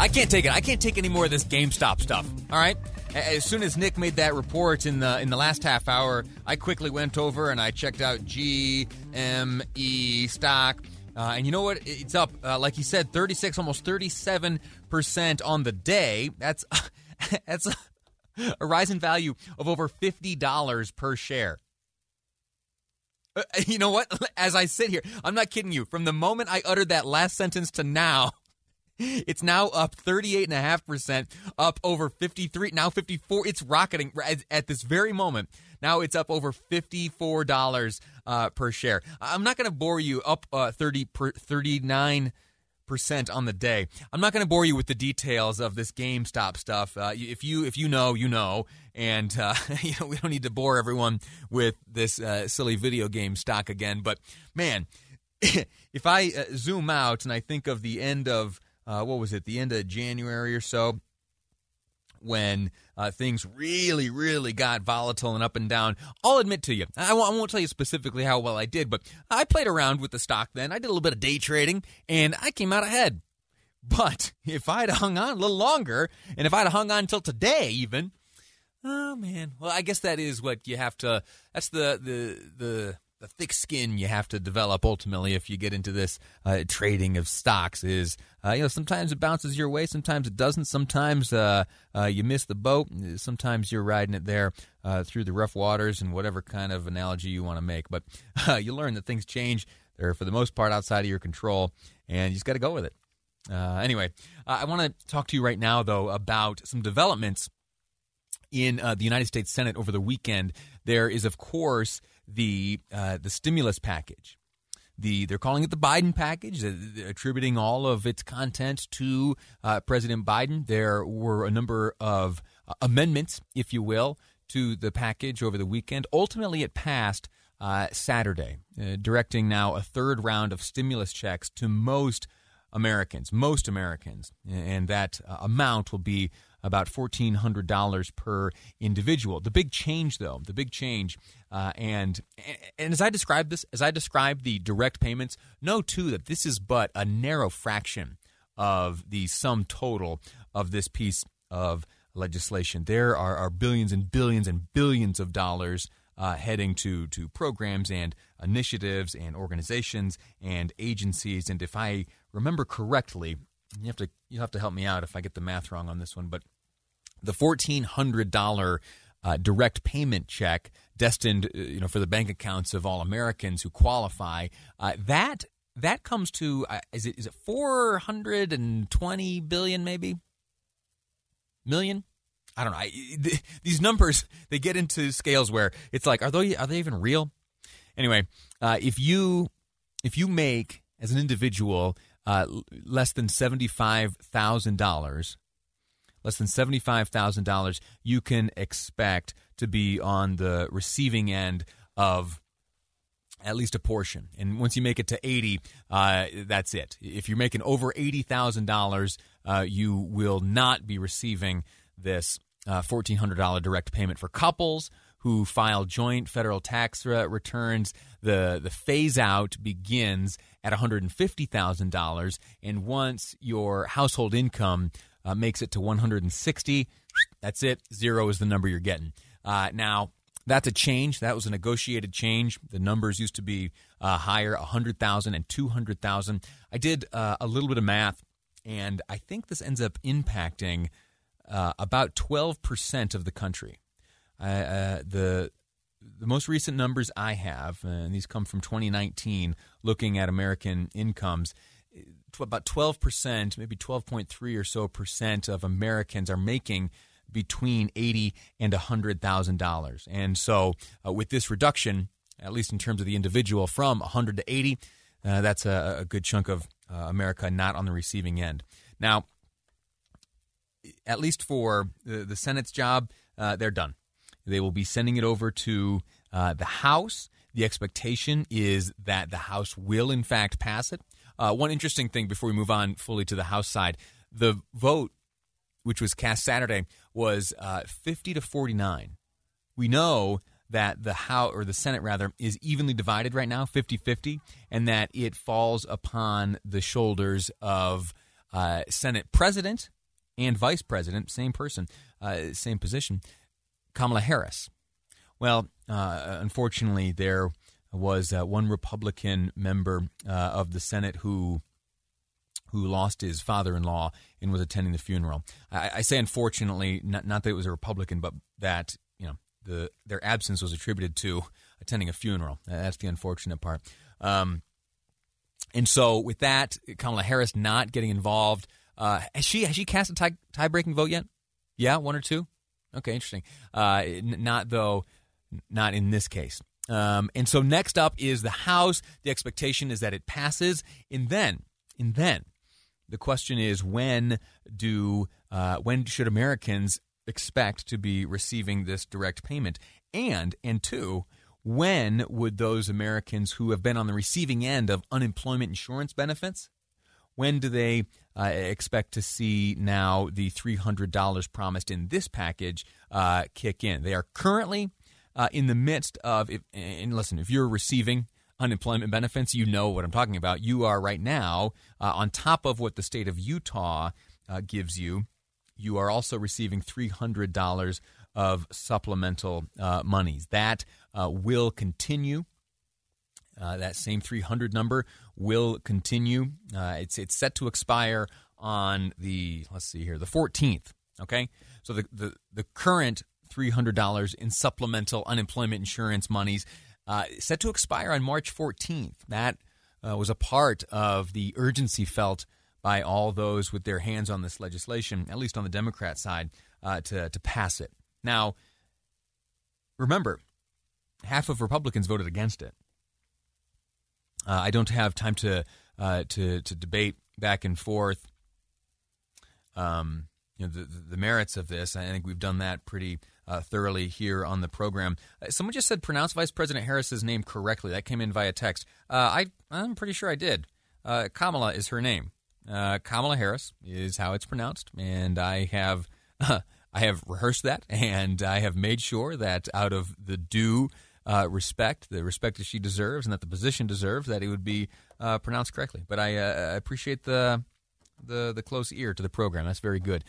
I can't take it. I can't take any more of this GameStop stuff, all right? As soon as Nick made that report in the last half hour, I quickly went over and I checked out GME stock. And you know what? It's up, like he said, 36, almost 37% on the day. That's a rise in value of over $50 per share. You know what? As I sit here, I'm not kidding you. From the moment I uttered that last sentence to now, it's now up 38.5%, up over 53, now 54. It's rocketing at this very moment. Now it's up over $54 per share. I'm not going to bore you up 39% on the day. I'm not going to bore you with the details of this GameStop stuff. If you know, you know. And you know, we don't need to bore everyone with this silly video game stock again. But, man, if I zoom out and I think of the end of the end of January or so, when things really, really got volatile and up and down. I'll admit to you, I won't tell you specifically how well I did, but I played around with the stock then. I did a little bit of day trading, and I came out ahead. But if I'd hung on a little longer, and if I'd hung on until today even, oh, man. Well, I guess that is what you have to – that's the thick skin you have to develop ultimately if you get into this trading of stocks is, you know, sometimes it bounces your way, sometimes it doesn't, sometimes you miss the boat, sometimes you're riding it there through the rough waters and whatever kind of analogy you want to make. But you learn that things change. They're, for the most part, outside of your control, and you just got to go with it. Anyway, I want to talk to you right now, though, about some developments in the United States Senate over the weekend. There is, of course, the stimulus package. They're calling it the Biden package, attributing all of its content to President Biden. There were a number of amendments, if you will, to the package over the weekend. Ultimately, it passed Saturday, directing now a third round of stimulus checks to most Americans, and that amount will be about $1,400 per individual. The big change, though, and as I describe this, as I describe the direct payments, know, too, that this is but a narrow fraction of the sum total of this piece of legislation. There are billions and billions and billions of dollars heading to programs and initiatives and organizations and agencies. And if I remember correctly, you'll have to help me out if I get the math wrong on this one, but the $1,400 direct payment check destined, for the bank accounts of all Americans who qualify, that comes to is it $420 billion maybe million? I don't know. These numbers, they get into scales where it's like, are they even real? Anyway, if you make as an individual less than $75,000, you can expect to be on the receiving end of at least a portion. And once you make it to 80, that's it. If you're making over $80,000, you will not be receiving this $1,400 direct payment. For couples who file joint federal tax returns, the phase-out begins at $150,000, and once your household income makes it to $160,000, that's it. Zero is the number you're getting. Now, that's a change. That was a negotiated change. The numbers used to be higher, $100,000 and $200,000. I did a little bit of math, and I think this ends up impacting – about 12% of the country. The most recent numbers I have, and these come from 2019, looking at American incomes, about 12%, maybe 12.3 or so percent of Americans are making between $80,000 and $100,000. And so with this reduction, at least in terms of the individual, from 100 to 80, that's a good chunk of America not on the receiving end. Now, at least for the Senate's job, they're done. They will be sending it over to the House. The expectation is that the House will, in fact, pass it. One interesting thing before we move on fully to the House side, the vote, which was cast Saturday, was 50 to 49. We know that the House, or the Senate rather, is evenly divided right now, 50-50, and that it falls upon the shoulders of Senate President and Vice President, same person, same position, Kamala Harris. Well, unfortunately, there was one Republican member of the Senate who lost his father-in-law and was attending the funeral. I say unfortunately, not that it was a Republican, but that their absence was attributed to attending a funeral. That's the unfortunate part. And so with that, Kamala Harris not getting involved. Has she cast a tie-breaking vote yet? Yeah, one or two? Okay, interesting. Not in this case. And so next up is the House. The expectation is that it passes. And then the question is, when should Americans expect to be receiving this direct payment? And two, when would those Americans who have been on the receiving end of unemployment insurance benefits, when do they expect to see now the $300 promised in this package kick in? They are currently in the midst of, and listen, if you're receiving unemployment benefits, you know what I'm talking about. You are right now on top of what the state of Utah gives you. You are also receiving $300 of supplemental monies. That will continue. That same 300 number will continue. It's set to expire on the 14th. Okay, so the current $300 in supplemental unemployment insurance monies set to expire on March 14th. That was a part of the urgency felt by all those with their hands on this legislation, at least on the Democrat side, to pass it. Now, remember, half of Republicans voted against it. I don't have time to debate back and forth the merits of this. I think we've done that pretty thoroughly here on the program. Someone just said pronounce Vice President Harris's name correctly. That came in via text. I'm pretty sure I did. Kamala is her name. Kamala Harris is how it's pronounced, and I have rehearsed that, and I have made sure that out of the due respect, the respect that she deserves and that the position deserves, that it would be pronounced correctly. But I appreciate the close ear to the program. That's very good.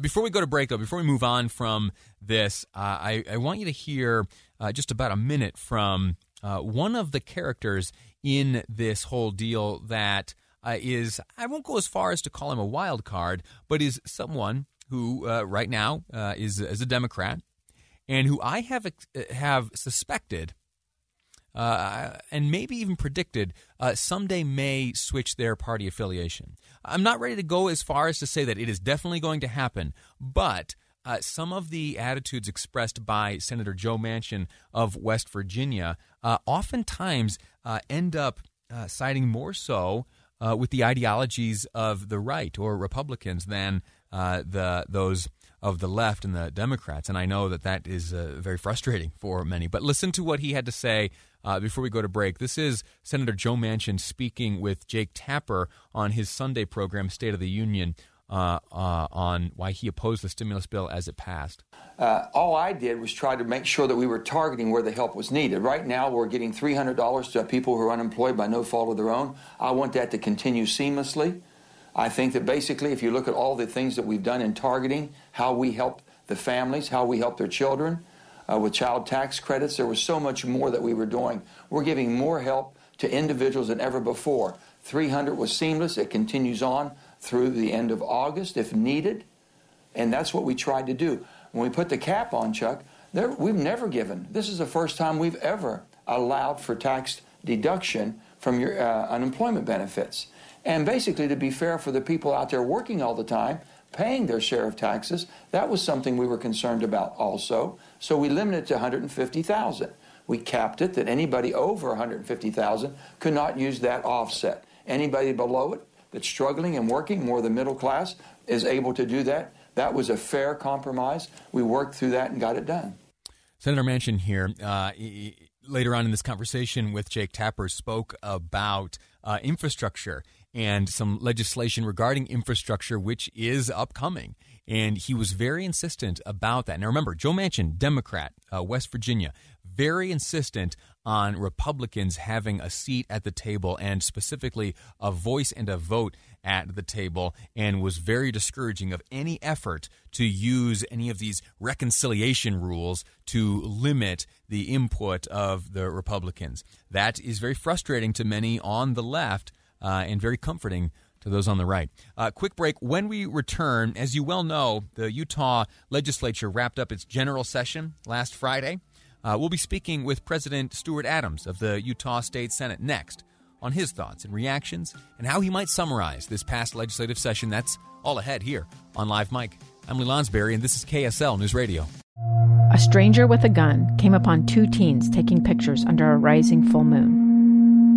Before we go to break, though, before we move on from this, I want you to hear just about a minute from one of the characters in this whole deal that is, I won't go as far as to call him a wild card, but is someone who right now is a Democrat and who I have suspected and maybe even predicted someday may switch their party affiliation. I'm not ready to go as far as to say that it is definitely going to happen, but some of the attitudes expressed by Senator Joe Manchin of West Virginia oftentimes end up siding more so with the ideologies of the right or Republicans than those of the left and the Democrats. And I know that is very frustrating for many. But listen to what he had to say before we go to break. This is Senator Joe Manchin speaking with Jake Tapper on his Sunday program, State of the Union, on why he opposed the stimulus bill as it passed. All I did was try to make sure that we were targeting where the help was needed. Right now, we're getting $300 to people who are unemployed by no fault of their own. I want that to continue seamlessly. I think that basically, if you look at all the things that we've done in targeting, how we help the families, how we help their children, with child tax credits, there was so much more that we were doing. We're giving more help to individuals than ever before. $300 was seamless. It continues on through the end of August if needed. And that's what we tried to do. When we put the cap on, Chuck, we've never given. This is the first time we've ever allowed for tax deduction from your unemployment benefits. And basically, to be fair for the people out there working all the time, paying their share of taxes, that was something we were concerned about also. So we limited it to $150,000. We capped it that anybody over $150,000 could not use that offset. Anybody below it that's struggling and working, more the middle class, is able to do that. That was a fair compromise. We worked through that and got it done. Senator Manchin here, later on in this conversation with Jake Tapper, spoke about infrastructure and some legislation regarding infrastructure, which is upcoming. And he was very insistent about that. Now, remember, Joe Manchin, Democrat, West Virginia, very insistent on Republicans having a seat at the table and specifically a voice and a vote at the table, and was very discouraging of any effort to use any of these reconciliation rules to limit the input of the Republicans. That is very frustrating to many on the left and very comforting to those on the right. Quick break. When we return, as you well know, the Utah legislature wrapped up its general session last Friday. We'll be speaking with President Stuart Adams of the Utah State Senate next on his thoughts and reactions and how he might summarize this past legislative session. That's all ahead here on Live Mike. I'm Lee Lonsberry, and this is KSL News Radio. A stranger with a gun came upon two teens taking pictures under a rising full moon.